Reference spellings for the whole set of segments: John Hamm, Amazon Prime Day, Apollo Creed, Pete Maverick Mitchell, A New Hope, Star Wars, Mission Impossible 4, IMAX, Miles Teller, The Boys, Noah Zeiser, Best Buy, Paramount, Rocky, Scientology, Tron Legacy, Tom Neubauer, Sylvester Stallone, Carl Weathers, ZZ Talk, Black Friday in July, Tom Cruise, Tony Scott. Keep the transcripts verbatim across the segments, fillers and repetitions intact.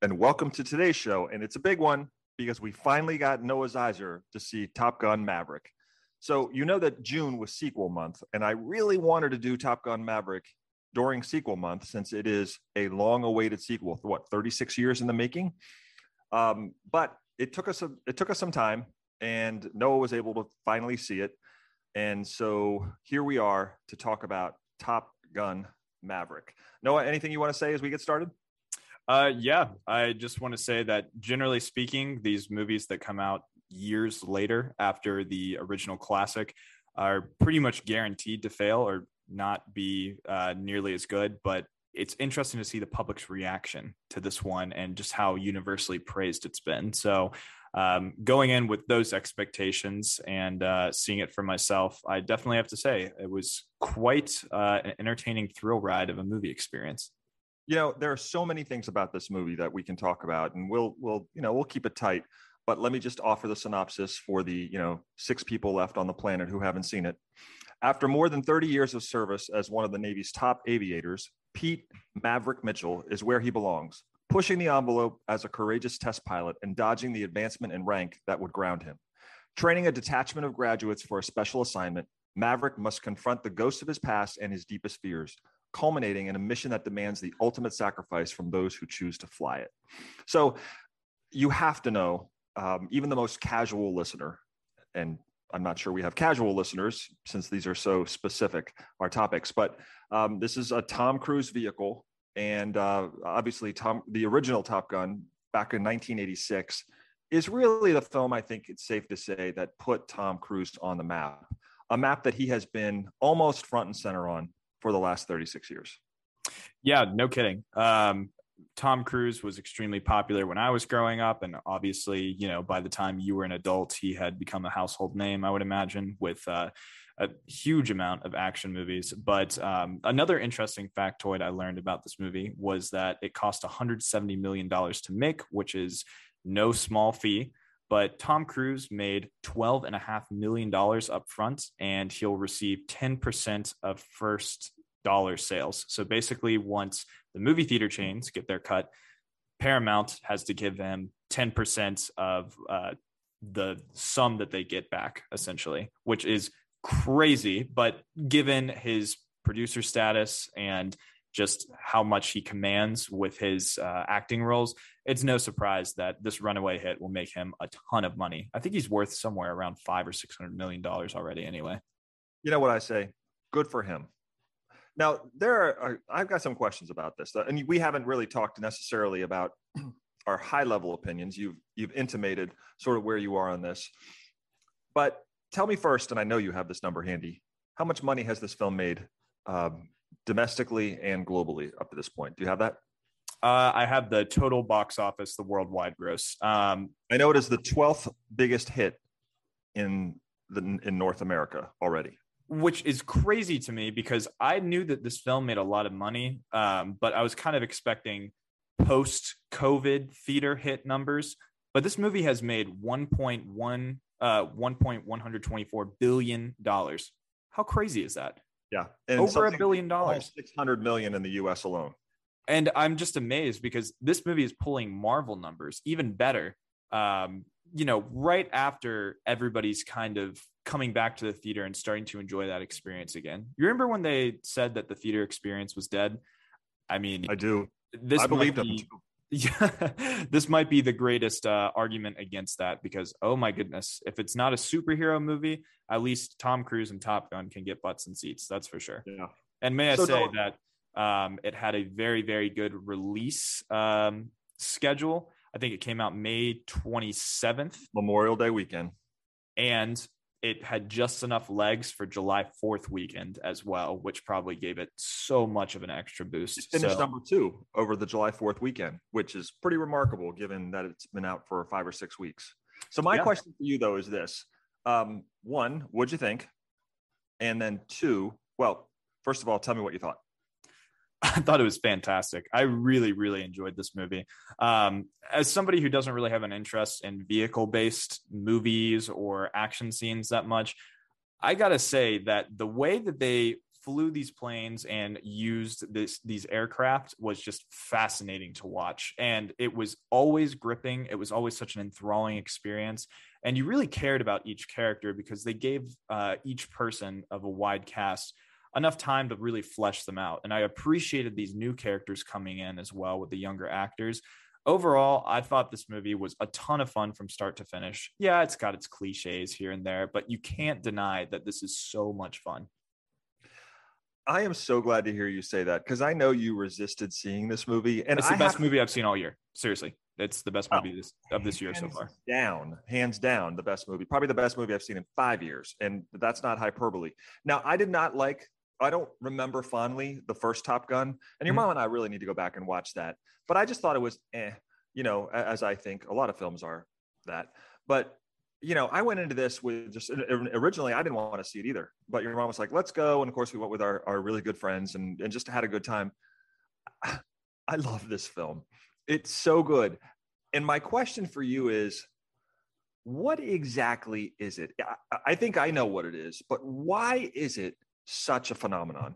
And welcome to today's show, and it's a big one because we finally got Noah Zeiser to see Top Gun Maverick. So you know that June was sequel month, and I really wanted to do Top Gun Maverick during sequel month since it is a long-awaited sequel, what, thirty-six years in the making? Um, but it took us a, it took us some time, and Noah was able to finally see it. And so here we are to talk about Top Gun Maverick. Noah, anything you want to say as we get started? Uh, yeah, I just want to say that generally speaking, these movies that come out years later after the original classic are pretty much guaranteed to fail or not be uh, nearly as good. But it's interesting to see the public's reaction to this one and just how universally praised it's been. So um, going in with those expectations and uh, seeing it for myself, I definitely have to say it was quite uh, an entertaining thrill ride of a movie experience. You know, there are so many things about this movie that we can talk about, and we'll, we'll, you know, we'll keep it tight, but let me just offer the synopsis for the, you know, six people left on the planet who haven't seen it. After more than thirty years of service as one of the Navy's top aviators, Pete Maverick Mitchell is where he belongs, pushing the envelope as a courageous test pilot and dodging the advancement in rank that would ground him. Training a detachment of graduates for a special assignment, Maverick must confront the ghosts of his past and his deepest fears, culminating in a mission that demands the ultimate sacrifice from those who choose to fly it. So you have to know, um, even the most casual listener, and I'm not sure we have casual listeners since these are so specific, our topics, but um, this is a Tom Cruise vehicle. And uh, obviously Tom, the original Top Gun back in nineteen eighty-six is really the film, I think it's safe to say, that put Tom Cruise on the map, a map that he has been almost front and center on for the last thirty-six years. Yeah, no kidding. Um, Tom Cruise was extremely popular when I was growing up. And obviously, you know, by the time you were an adult, he had become a household name, I would imagine, with uh, a huge amount of action movies. But um, another interesting factoid I learned about this movie was that it cost one hundred seventy million dollars to make, which is no small fee. But Tom Cruise made twelve and a half million dollars up front, and he'll receive ten percent of first dollar sales. So basically, once the movie theater chains get their cut, Paramount has to give them ten percent of uh, the sum that they get back, essentially, which is crazy. But given his producer status and just how much he commands with his uh, acting roles, it's no surprise that this runaway hit will make him a ton of money. I think he's worth somewhere around five or six hundred million dollars already anyway. You know what I say? Good for him. Now, there are, I've got some questions about this, and we haven't really talked necessarily about our high level opinions. You've, you've intimated sort of where you are on this, but tell me first, and I know you have this number handy, how much money has this film made um, domestically and globally up to this point? Do you have that? Uh, I have the total box office, the worldwide gross. Um, I know it is the twelfth biggest hit in the in North America already, which is crazy to me because I knew that this film made a lot of money, um, but I was kind of expecting post-COVID theater hit numbers. But this movie has made one point one two four billion dollars. How crazy is that? Yeah, and over a billion dollars, six hundred million in the U S alone. And I'm just amazed because this movie is pulling Marvel numbers, even better. Um, you know, right after everybody's kind of coming back to the theater and starting to enjoy that experience again. You remember when they said that the theater experience was dead? I mean, I do. This I believe them too. Yeah, this might be the greatest uh, argument against that because, oh my goodness, if it's not a superhero movie, at least Tom Cruise and Top Gun can get butts in seats. That's for sure. Yeah. And may I so say that Um, it had a very, very good release um, schedule. I think it came out May twenty-seventh. Memorial Day weekend. And it had just enough legs for July fourth weekend as well, which probably gave it so much of an extra boost. It finished so. number two over the July fourth weekend, which is pretty remarkable given that it's been out for five or six weeks. So my yeah. question for you, though, is this. Um, one, what'd you think? And then two, well, first of all, tell me what you thought. I thought it was fantastic. I really, really enjoyed this movie. Um, as somebody who doesn't really have an interest in vehicle-based movies or action scenes that much, I got to say that the way that they flew these planes and used this, these aircraft was just fascinating to watch. And it was always gripping. It was always such an enthralling experience. And you really cared about each character because they gave uh, each person of a wide cast enough time to really flesh them out. And I appreciated these new characters coming in as well with the younger actors. Overall, I thought this movie was a ton of fun from start to finish. Yeah, it's got its cliches here and there, but you can't deny that this is so much fun. I am so glad to hear you say that, because I know you resisted seeing this movie. And it's the I best have... movie I've seen all year. Seriously. It's the best movie oh, this, of this year so far. Down, hands down, the best movie. Probably the best movie I've seen in five years. And that's not hyperbole. Now, I did not like I don't remember fondly the first Top Gun, and your mm-hmm. mom and I really need to go back and watch that. But I just thought it was, eh, you know, as I think a lot of films are that, but you know, I went into this with just originally, I didn't want to see it either, but your mom was like, let's go. And of course we went with our, our really good friends and, and just had a good time. I love this film. It's so good. And my question for you is, what exactly is it? I, I think I know what it is, but why is it such a phenomenon?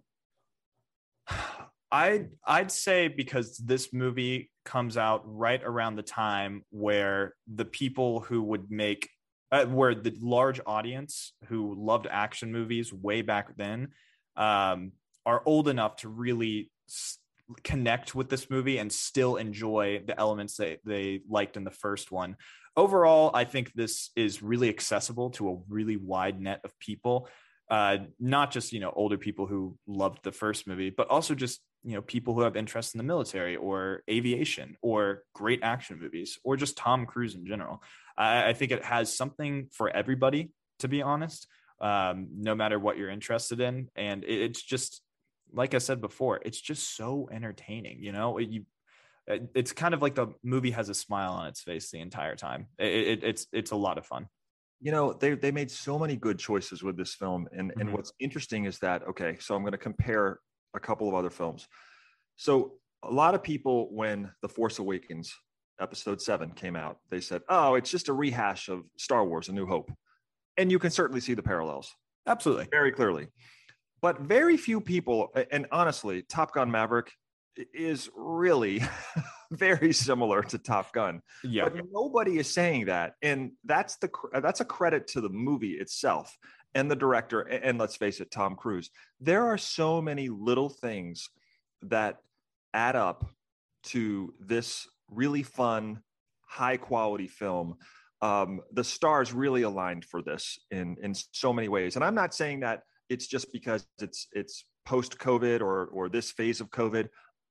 I I'd say because this movie comes out right around the time where the people who would make uh, where the large audience who loved action movies way back then um, are old enough to really s- connect with this movie and still enjoy the elements that they liked in the first one. Overall, I think this is really accessible to a really wide net of people. Uh, not just, you know, older people who loved the first movie, but also just, you know, people who have interest in the military or aviation or great action movies or just Tom Cruise in general. I, I think it has something for everybody, to be honest, um, no matter what you're interested in. And it, it's just, like I said before, it's just so entertaining. You know, it, you, it, it's kind of like the movie has a smile on its face the entire time. It, it, it's, it's a lot of fun. You know, they they made so many good choices with this film. And, mm-hmm. and what's interesting is that, okay, so I'm going to compare a couple of other films. So a lot of people, when The Force Awakens, episode seven came out, they said, oh, it's just a rehash of Star Wars, A New Hope. And you can certainly see the parallels. Absolutely. Very clearly. But very few people, and honestly, Top Gun Maverick is really very similar to Top Gun, yeah. But nobody is saying that, and that's the that's a credit to the movie itself and the director, and, and let's face it, Tom Cruise. There are so many little things that add up to this really fun, high quality film. Um, the stars really aligned for this in in so many ways, and I'm not saying that it's just because it's it's post COVID or or this phase of COVID.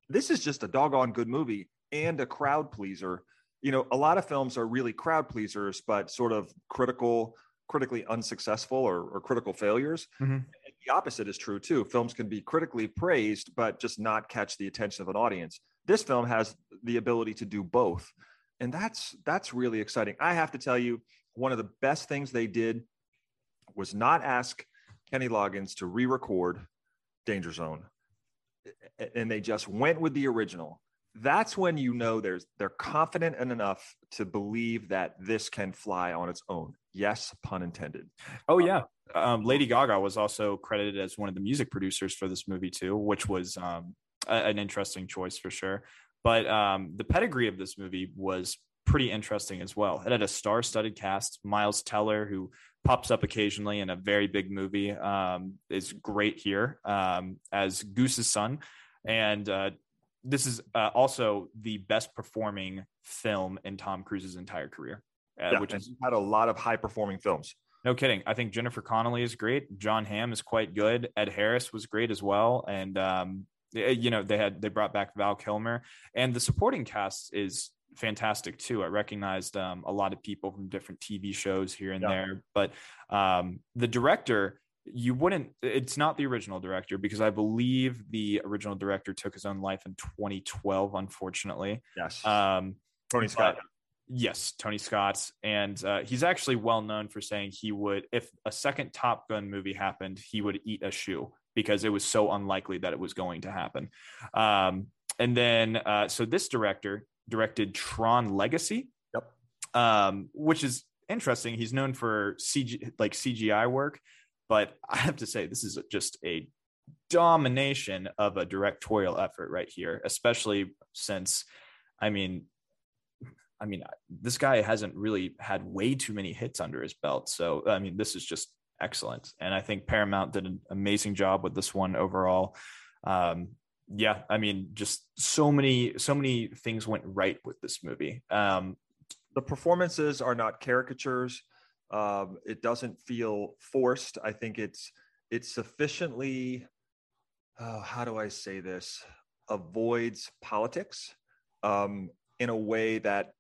This is just a doggone good movie and a crowd pleaser. You know, a lot of films are really crowd pleasers, but sort of critical, critically unsuccessful or, or critical failures. Mm-hmm. The opposite is true too. Films can be critically praised, but just not catch the attention of an audience. This film has the ability to do both. And that's, that's really exciting. I have to tell you, one of the best things they did was not ask Kenny Loggins to re-record Danger Zone. And they just went with the original. That's when you know there's they're confident enough to believe that this can fly on its own. Yes, pun intended. Oh yeah, um, Lady Gaga was also credited as one of the music producers for this movie too, which was um, a, an interesting choice for sure. But um, the pedigree of this movie was pretty interesting as well. It had a star-studded cast. Miles Teller, who pops up occasionally in a very big movie, um, is great here um, as Goose's son. And uh, this is uh, also the best performing film in Tom Cruise's entire career. Uh, yeah, which is, had a lot of high-performing films. No kidding. I think Jennifer Connelly is great. John Hamm is quite good. Ed Harris was great as well. And, um, you know, they had they brought back Val Kilmer. And the supporting cast is fantastic too. I recognized um, a lot of people from different T V shows here and yeah. there, but um, the director, you wouldn't, it's not the original director, because I believe the original director took his own life in twenty twelve, unfortunately. Yes. Um, Tony Scott. Yes, Tony Scott. And uh, he's actually well known for saying he would, if a second Top Gun movie happened, he would eat a shoe, because it was so unlikely that it was going to happen. Um, and then, uh, so this director directed Tron Legacy, yep. um, which is interesting. He's known for C G, like C G I work, but I have to say, this is just a domination of a directorial effort right here, especially since, I mean, I mean, this guy hasn't really had way too many hits under his belt. So, I mean, this is just excellent. And I think Paramount did an amazing job with this one overall. Um, yeah, I mean, just so many, so many things went right with this movie. Um, the performances are not caricatures. Um, it doesn't feel forced. I think it's, it's sufficiently, oh, how do I say this? Avoids politics um, in a way that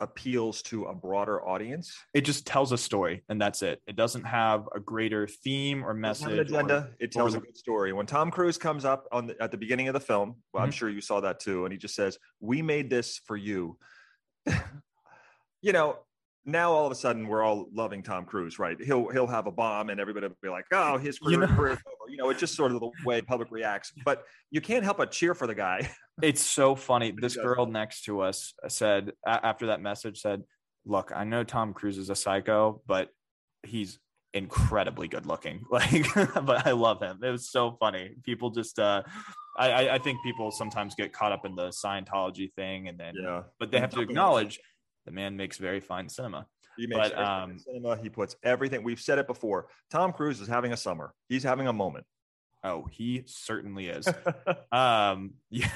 appeals to a broader audience. It just tells a story, and that's it. It doesn't have a greater theme or message. It, agenda, or, it tells or... a good story. When Tom Cruise comes up on the, at the beginning of the film, well, mm-hmm. I'm sure you saw that too, and he just says, "We made this for you." You know, now all of a sudden we're all loving Tom Cruise, right? He'll he'll have a bomb, and everybody will be like, "Oh, his career, you know? career is over." You know, it's just sort of the way public reacts, but you can't help but cheer for the guy. It's so funny. This girl next to us said, after that message, said, "Look, I know Tom Cruise is a psycho, but he's incredibly good looking. Like, but I love him." It was so funny. People just, uh, I, I think people sometimes get caught up in the Scientology thing, and then, yeah. but they have to acknowledge the man makes very fine cinema. He makes but, um, cinema. He puts everything. We've said it before. Tom Cruise is having a summer. He's having a moment. Oh, he certainly is. um, yeah,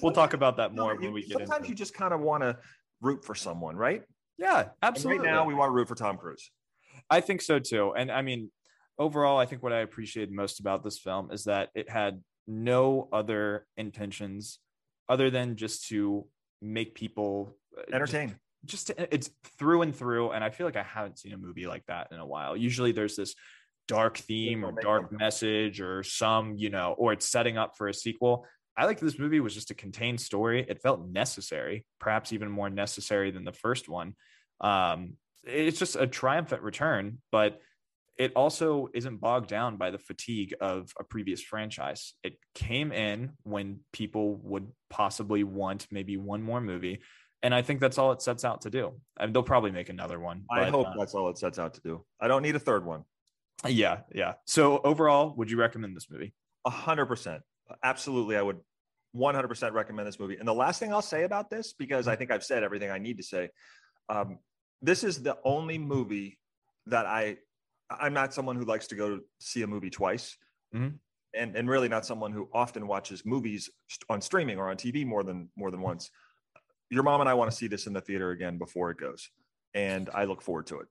we'll talk about that more no, when we get into it. Sometimes you just kind of want to root for someone, right? Yeah, absolutely. And right now, we want to root for Tom Cruise. I think so too. And I mean, overall, I think what I appreciated most about this film is that it had no other intentions other than just to make people entertain. Just, just to, it's through and through. And I feel like I haven't seen a movie like that in a while. Usually, there's this dark theme or dark message or some, you know, or it's setting up for a sequel. I like this movie was just a contained story. It felt necessary, perhaps even more necessary than the first one. Um, it's just a triumphant return, but it also isn't bogged down by the fatigue of a previous franchise. It came in when people would possibly want maybe one more movie. And I think that's all it sets out to do. I mean, they'll probably make another one. I but, hope uh, that's all it sets out to do. I don't need a third one. Yeah, yeah. So overall, would you recommend this movie? A hundred percent. Absolutely. I would one hundred percent recommend this movie. And the last thing I'll say about this, because I think I've said everything I need to say. Um, this is the only movie that I, I'm not someone who likes to go see a movie twice. Mm-hmm. And, and really not someone who often watches movies on streaming or on T V more than, more than once. Your mom and I want to see this in the theater again before it goes. And I look forward to it.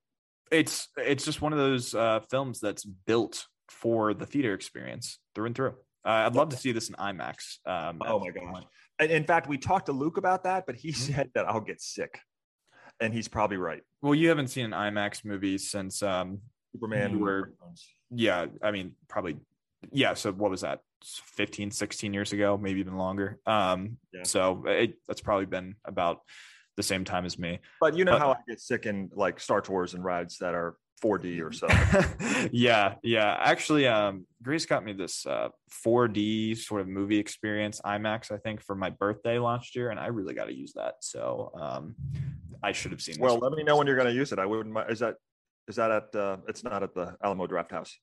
It's it's just one of those uh, films that's built for the theater experience through and through. Uh, I'd love to see this in IMAX. Um, oh, my gosh. And in fact, we talked to Luke about that, but he mm-hmm. said that I'll get sick. And he's probably right. Well, you haven't seen an IMAX movie since um, Superman. You were, yeah, I mean, probably. Yeah. So what was that? fifteen, sixteen years ago, maybe even longer. Um, yeah. So it, that's probably been about the same time as me, but you know but, how I get sick in like Star Tours and rides that are four D or so. yeah yeah actually um Grace got me this uh four D sort of movie experience, IMAX, I think, for my birthday last year, and I really got to use that. So um I should have seen this. Well, let me know when you're going to use it. I wouldn't mind. Is that is that at uh it's not at the Alamo Draft House?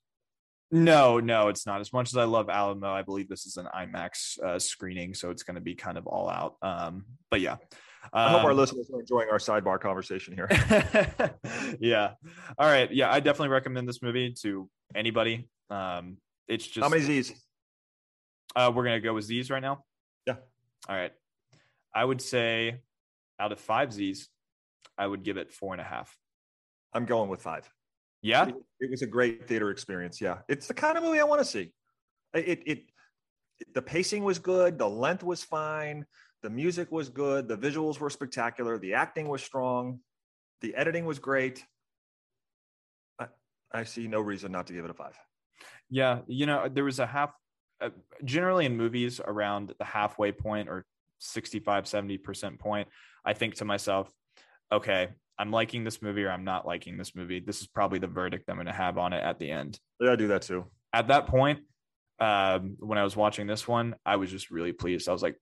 No, no, it's not. As much as I love Alamo, I believe this is an IMAX uh, screening, so it's going to be kind of all out. Um, but yeah, um, I hope our listeners are enjoying our sidebar conversation here. Yeah. All right. Yeah, I definitely recommend this movie to anybody. Um, it's just how many Z's? Uh, we're going to go with Z's right now. Yeah. All right. I would say out of five Z's, I would give it four and a half. I'm going with five. Yeah, it was a great theater experience. Yeah, it's the kind of movie I want to see. It, it, it the pacing was good, the length was fine, The music was good. The visuals were spectacular. The acting was strong. The editing was great. I, I see no reason not to give it a five. Yeah. You know, there was a half, uh, generally in movies around the halfway point or sixty-five, seventy percent point, I think to myself, okay, I'm liking this movie or I'm not liking this movie. This is probably the verdict I'm going to have on it at the end. Yeah, I do that too. At that point, um, when I was watching this one, I was just really pleased. I was like,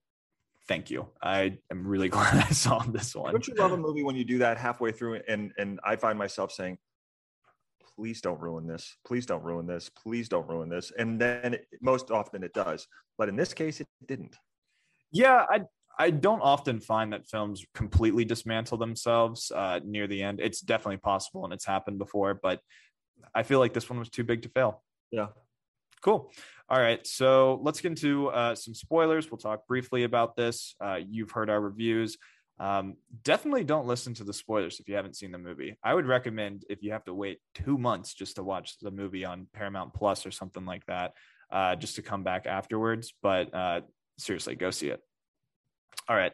thank you. I am really glad I saw this one. Don't you love a movie when you do that halfway through? And and I find myself saying, please don't ruin this. Please don't ruin this. Please don't ruin this. And then it, most often it does. But in this case, it didn't. Yeah, I I don't often find that films completely dismantle themselves uh, near the end. It's definitely possible and it's happened before. But I feel like this one was too big to fail. Yeah. Cool. All right. So let's get into uh, some spoilers. We'll talk briefly about this. Uh, you've heard our reviews. Um, definitely don't listen to the spoilers if you haven't seen the movie. I would recommend if you have to wait two months just to watch the movie on Paramount Plus or something like that, uh, just to come back afterwards. But uh, seriously, go see it. All right.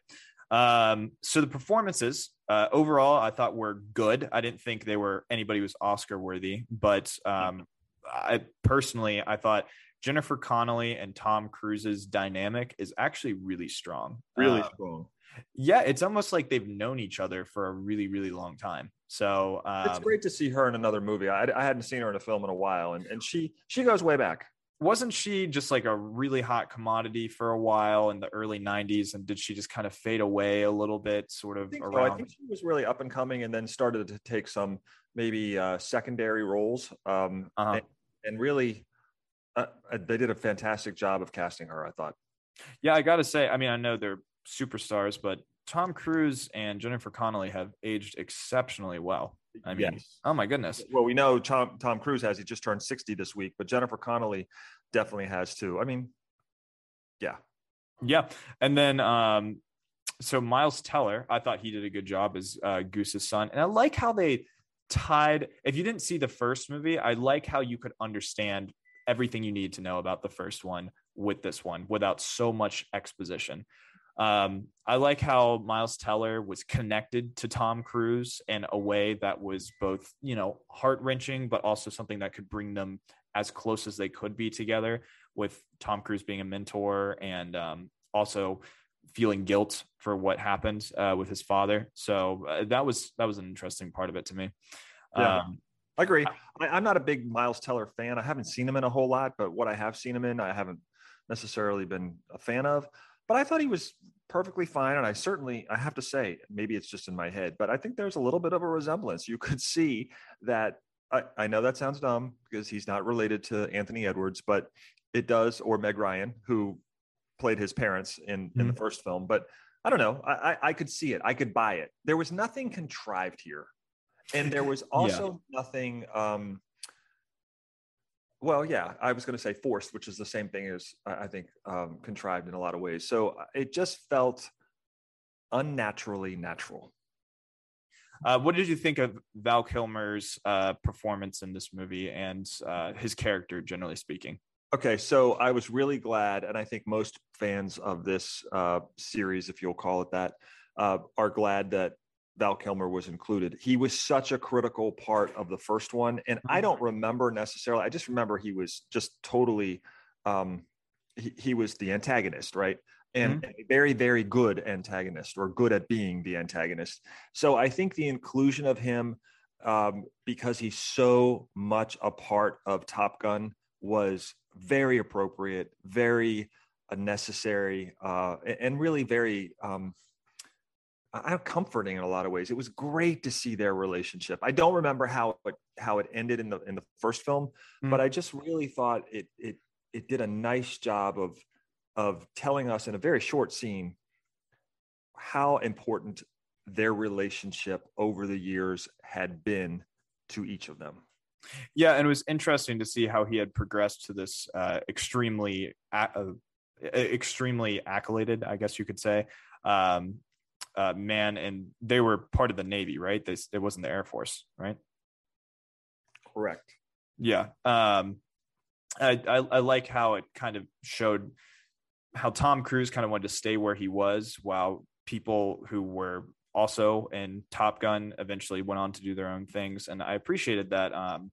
Um, so the performances uh, overall, I thought were good. I didn't think they were anybody was Oscar worthy, but um, I personally, I thought Jennifer Connelly and Tom Cruise's dynamic is actually really strong. Really um, strong. Yeah. It's almost like they've known each other for a really, really long time. So um, it's great to see her in another movie. I, I hadn't seen her in a film in a while. And, and she, she goes way back. Wasn't she just like a really hot commodity for a while in the early nineties? And did she just kind of fade away a little bit sort of I think around? So. I think she was really up and coming and then started to take some maybe uh, secondary roles. Um, uh-huh. and, and really, uh, they did a fantastic job of casting her, I thought. Yeah, I got to say, I mean, I know they're superstars, but Tom Cruise and Jennifer Connelly have aged exceptionally well. I mean, yes. Oh my goodness. Well, we know Tom, Tom Cruise has, he just turned sixty this week, but Jennifer Connelly definitely has too. I mean, yeah. Yeah. And then, um, so Miles Teller, I thought he did a good job as uh, Goose's son. And I like how they tied, if you didn't see the first movie, I like how you could understand everything you need to know about the first one with this one without so much exposition. Um, I like how Miles Teller was connected to Tom Cruise in a way that was both, you know, heart-wrenching, but also something that could bring them as close as they could be together, with Tom Cruise being a mentor and um, also feeling guilt for what happened uh, with his father. So uh, that was that was an interesting part of it to me. Yeah, um, I agree. I, I'm not a big Miles Teller fan. I haven't seen him in a whole lot, but what I have seen him in, I haven't necessarily been a fan of. But I thought he was perfectly fine. And I certainly, I have to say, maybe it's just in my head, but I think there's a little bit of a resemblance. You could see that. I, I know that sounds dumb because he's not related to Anthony Edwards, but it does, or Meg Ryan, who played his parents in, mm-hmm. in the first film. But I don't know. I, I, I could see it. I could buy it. There was nothing contrived here. And there was also yeah. nothing. Um, Well, yeah, I was going to say forced, which is the same thing as I think um, contrived in a lot of ways. So it just felt unnaturally natural. Uh, what did you think of Val Kilmer's uh, performance in this movie and uh, his character, generally speaking? Okay, so I was really glad, and I think most fans of this uh, series, if you'll call it that, uh, are glad that Val Kilmer was included. He was such a critical part of the first one. And I don't remember necessarily, I just remember he was just totally, um, he, he was the antagonist, right? And mm-hmm. a very, very good antagonist, or good at being the antagonist. So I think the inclusion of him, um, because he's so much a part of Top Gun, was very appropriate, very necessary, uh, and really very, um, I'm comforting in a lot of ways. It was great to see their relationship. I don't remember how it, how it ended in the in the first film, mm-hmm. but I just really thought it it it did a nice job of of telling us in a very short scene how important their relationship over the years had been to each of them. Yeah, and it was interesting to see how he had progressed to this uh, extremely uh, extremely accoladed, I guess you could say. Um, Uh, man, and they were part of the Navy, right? They, it wasn't the Air Force, right? Correct. Yeah. Um, I, I, I like how it kind of showed how Tom Cruise kind of wanted to stay where he was while people who were also in Top Gun eventually went on to do their own things. And I appreciated that, um,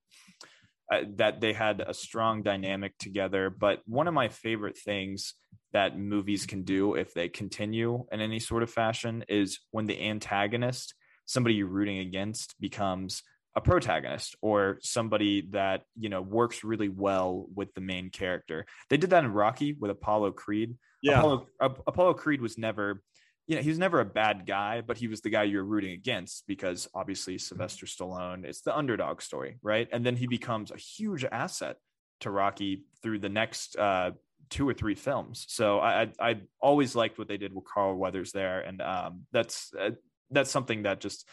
uh, that they had a strong dynamic together. But one of my favorite things that movies can do if they continue in any sort of fashion is when the antagonist, somebody you're rooting against, becomes a protagonist or somebody that, you know, works really well with the main character. They did that in Rocky with Apollo Creed. Yeah. Apollo, Apollo Creed was never, you know, he was never a bad guy, but he was the guy you're rooting against because obviously Sylvester Stallone, it's the underdog story, right? And then he becomes a huge asset to Rocky through the next uh, two or three films. So I, I, I always liked what they did with Carl Weathers there. And um, that's, uh, that's something that just,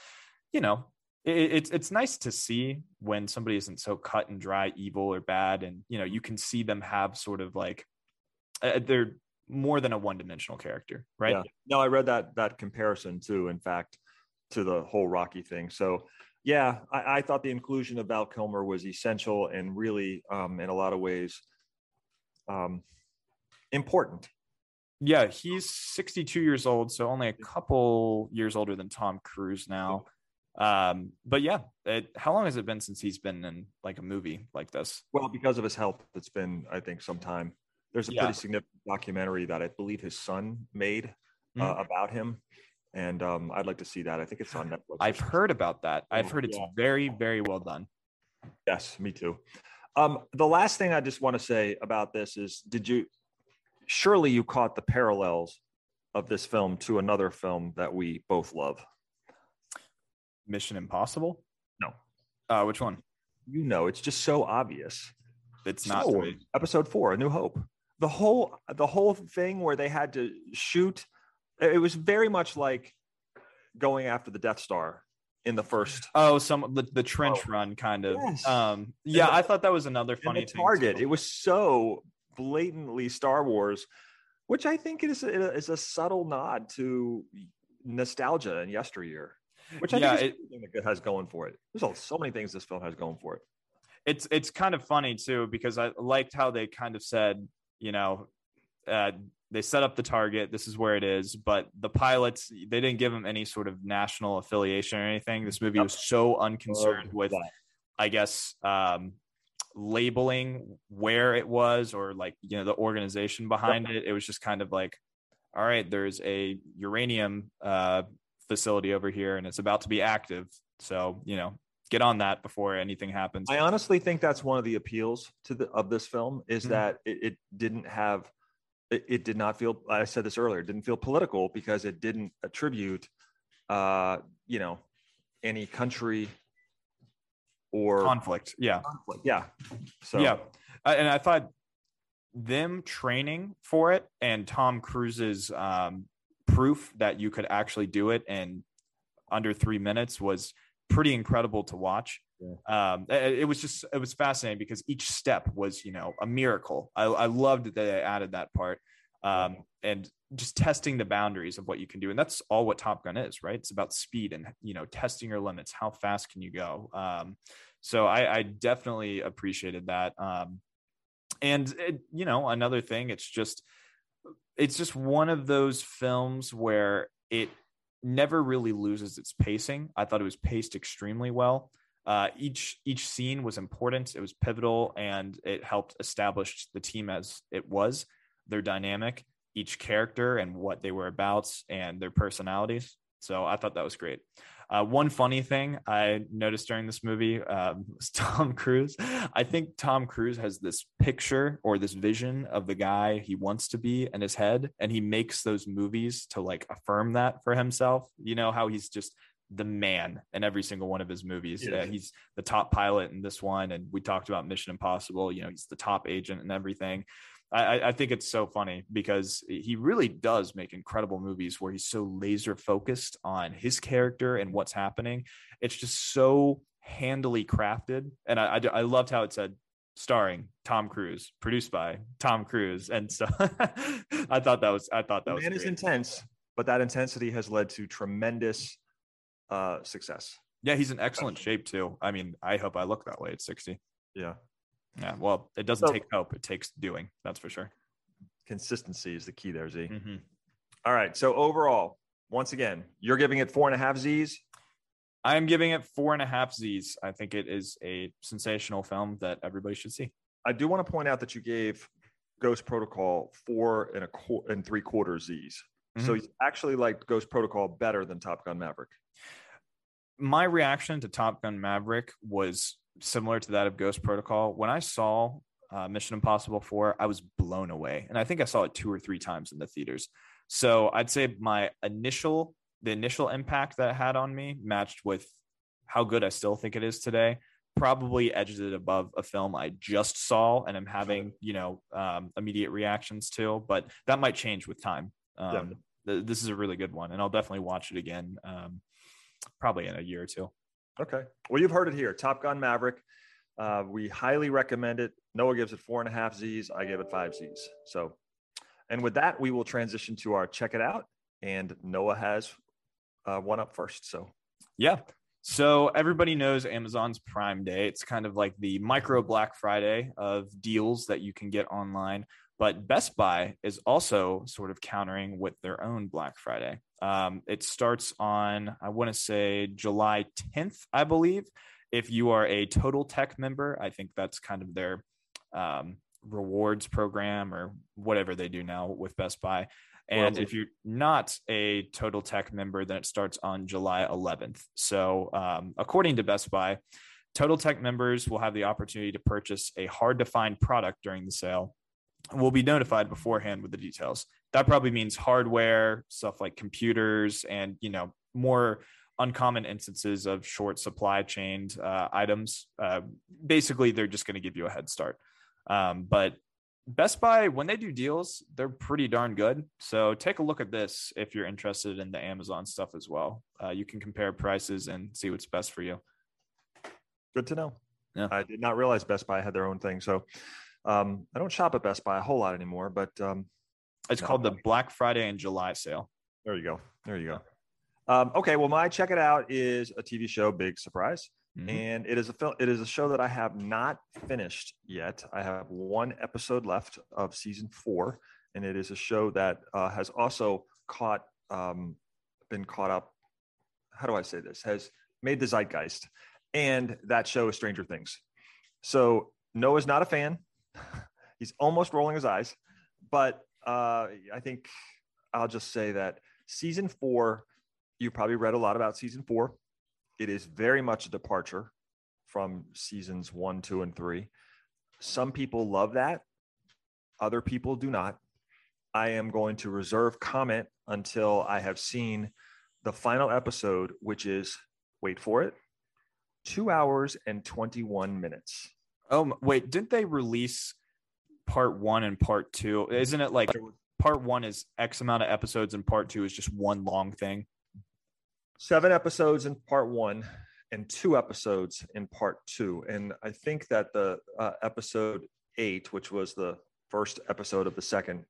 you know, it's it's nice to see when somebody isn't so cut and dry evil or bad, and you know you can see them have sort of like uh, they're more than a one-dimensional character, right? Yeah. No, I read that that comparison too, in fact, to the whole Rocky thing. So yeah, I, I thought the inclusion of Val Kilmer was essential and really um, in a lot of ways um, important. Yeah, he's sixty-two years old, so only a couple years older than Tom Cruise now. Um, but yeah, it, how long has it been since he's been in like a movie like this? Well, because of his health, it's been, I think, some time. There's a yeah. pretty significant documentary that I believe his son made uh, mm-hmm. about him. And, um, I'd like to see that. I think it's on Netflix. I've heard about that. I've heard it's yeah. very, very well done. Yes, me too. Um, the last thing I just want to say about this is, did you, surely you caught the parallels of this film to another film that we both love. Mission Impossible? No. Uh, which one? You know, it's just so obvious. It's not. So, episode four, A New Hope. The whole the whole thing where they had to shoot, it was very much like going after the Death Star in the first. Oh, some the, the trench oh. run kind of. Yes. Um, yeah, the, I thought that was another funny the thing. Target. Too. It was so blatantly Star Wars, which I think is a, is a subtle nod to nostalgia and yesteryear. Which I yeah, think is it, it has going for it. There's so many things this film has going for it. It's it's kind of funny too, because I liked how they kind of said, you know, uh, they set up the target. This is where it is. But the pilots, they didn't give them any sort of national affiliation or anything. This movie was so unconcerned with, I guess, um, labeling where it was or like, you know, the organization behind it. It was just kind of like, all right, there's a uranium uh facility over here and it's about to be active, so you know get on that before anything happens. I honestly think that's one of the appeals to the of this film is mm-hmm. that it, it didn't have it, it did not feel, I said this earlier, it didn't feel political because it didn't attribute uh you know any country or conflict yeah conflict. yeah so yeah and I thought them training for it and Tom Cruise's um proof that you could actually do it in under three minutes was pretty incredible to watch. Yeah. Um, it, it was just, it was fascinating because each step was, you know, a miracle. I, I loved that they added that part um, and just testing the boundaries of what you can do. And that's all what Top Gun is, right? It's about speed and, you know, testing your limits. How fast can you go? Um, so I, I definitely appreciated that. Um, and, it, you know, another thing, it's just, It's just one of those films where it never really loses its pacing. I thought it was paced extremely well. Uh, each each scene was important. It was pivotal, and it helped establish the team as it was, their dynamic, each character and what they were about, and their personalities. So I thought that was great. Uh, one funny thing I noticed during this movie um, was Tom Cruise. I think Tom Cruise has this picture or this vision of the guy he wants to be in his head, and he makes those movies to like affirm that for himself. You know how he's just the man in every single one of his movies. Yeah. Uh, he's the top pilot in this one, and we talked about Mission Impossible. You know, he's the top agent and everything. I, I think it's so funny because he really does make incredible movies where he's so laser focused on his character and what's happening. It's just so handily crafted. And I, I, I loved how it said starring Tom Cruise, produced by Tom Cruise. And so I thought that was, I thought that the was man great. Is intense, but that intensity has led to tremendous uh, success. Yeah. He's in excellent shape too. I mean, I hope I look that way at sixty. Yeah. Yeah, well, it doesn't so, take hope. It takes doing. That's for sure. Consistency is the key there, Z. Mm-hmm. All right. So overall, once again, you're giving it four and a half Z's. I'm giving it four and a half Z's. I think it is a sensational film that everybody should see. I do want to point out that you gave Ghost Protocol four and a qu- and three quarter Z's. Mm-hmm. So you actually liked Ghost Protocol better than Top Gun Maverick. My reaction to Top Gun Maverick was similar to that of Ghost Protocol. When I saw uh, Mission Impossible four, I was blown away. And I think I saw it two or three times in the theaters. So I'd say my initial, the initial impact that it had on me matched with how good I still think it is today, probably edges it above a film I just saw and I'm having, you know, um, immediate reactions to, but that might change with time. Um, yeah. th- this is a really good one and I'll definitely watch it again. Um, probably in a year or two. Okay. Well, you've heard it here. Top Gun Maverick. Uh, we highly recommend it. Noah gives it four and a half Z's. I give it five Z's. So, and with that, we will transition to our check it out. And Noah has uh, one up first. So, yeah. So everybody knows Amazon's Prime Day. It's kind of like the micro Black Friday of deals that you can get online. But Best Buy is also sort of countering with their own Black Friday. Um, it starts on, I want to say, July tenth, I believe. If you are a Total Tech member, I think that's kind of their um, rewards program or whatever they do now with Best Buy. And if you're not a Total Tech member, then it starts on July eleventh. So um, according to Best Buy, Total Tech members will have the opportunity to purchase a hard-to-find product during the sale. We'll be notified beforehand with the details. That probably means hardware, stuff like computers, and, you know, more uncommon instances of short supply chain uh, items. Uh, basically, they're just going to give you a head start. Um, but Best Buy, when they do deals, they're pretty darn good. So take a look at this if you're interested in the Amazon stuff as well. Uh, you can compare prices and see what's best for you. Good to know. Yeah. I did not realize Best Buy had their own thing. So um, I don't shop at Best Buy a whole lot anymore, but um, it's no. called the Black Friday in July sale. There you go. There you go. Um, okay. Well, my check it out is a T V show, big surprise. Mm-hmm. And it is a film. It is a show that I have not finished yet. I have one episode left of season four, and it is a show that uh, has also caught, um, been caught up. How do I say this? Has made the zeitgeist, and that show is Stranger Things. So Noah's not a fan. He's almost rolling his eyes, but uh, I think I'll just say that season four. You probably read a lot about season four. It is very much a departure from seasons one, two, and three. Some people love that. Other people do not. I am going to reserve comment until I have seen the final episode, which is, wait for it, two hours and twenty-one minutes. Oh, wait, didn't they release part one and part two? Isn't it like part one is X amount of episodes and part two is just one long thing? Seven episodes in part one and two episodes in part two. And I think that the uh, episode eight, which was the first episode of the second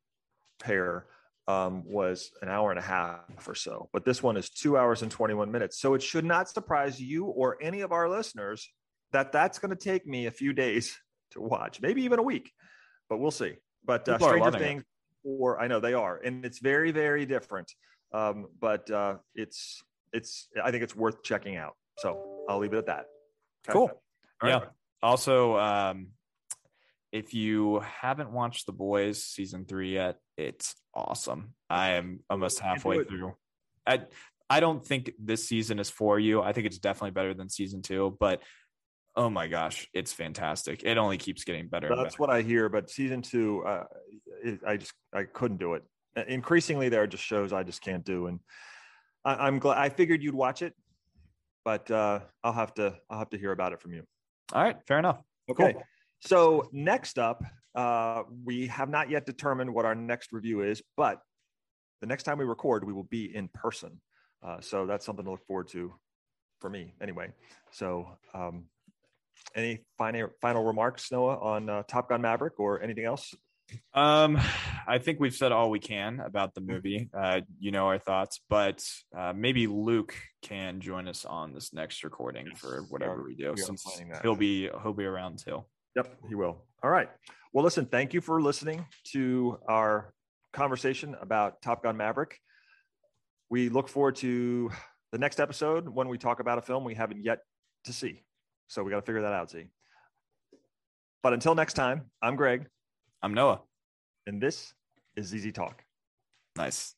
pair, um, was an hour and a half or so. But this one is two hours and twenty-one minutes. So it should not surprise you or any of our listeners that that's going to take me a few days to watch, maybe even a week, but we'll see. But uh, Stranger Things, or I know they are, and it's very, very different. Um, but uh, it's, It's. I think it's worth checking out. So I'll leave it at that. Okay. Cool. All yeah. Right. Also, um, if you haven't watched The Boys season three yet, it's awesome. I am almost halfway through. I I don't think this season is for you. I think it's definitely better than season two, but oh my gosh, it's fantastic. It only keeps getting better. That's and better. What I hear. But season two, uh, it, I just I couldn't do it. Increasingly, there are just shows I just can't do and. I'm glad I figured you'd watch it, but uh, I'll have to I'll have to hear about it from you. All right, fair enough. Okay. Cool. So next up, uh, we have not yet determined what our next review is, but the next time we record, we will be in person. Uh, so that's something to look forward to for me anyway. So um, any final final remarks, Noah, on uh, Top Gun Maverick or anything else? Um, I think we've said all we can about the movie. Uh, you know our thoughts, but uh, maybe Luke can join us on this next recording for whatever we do, since he'll be he'll be around too. Yep, he will. All right. Well, listen, thank you for listening to our conversation about Top Gun Maverick. We look forward to the next episode when we talk about a film we haven't yet to see. So we got to figure that out, Z. But until next time, I'm Greg. I'm Noah. And this is Z Z Talk. Nice.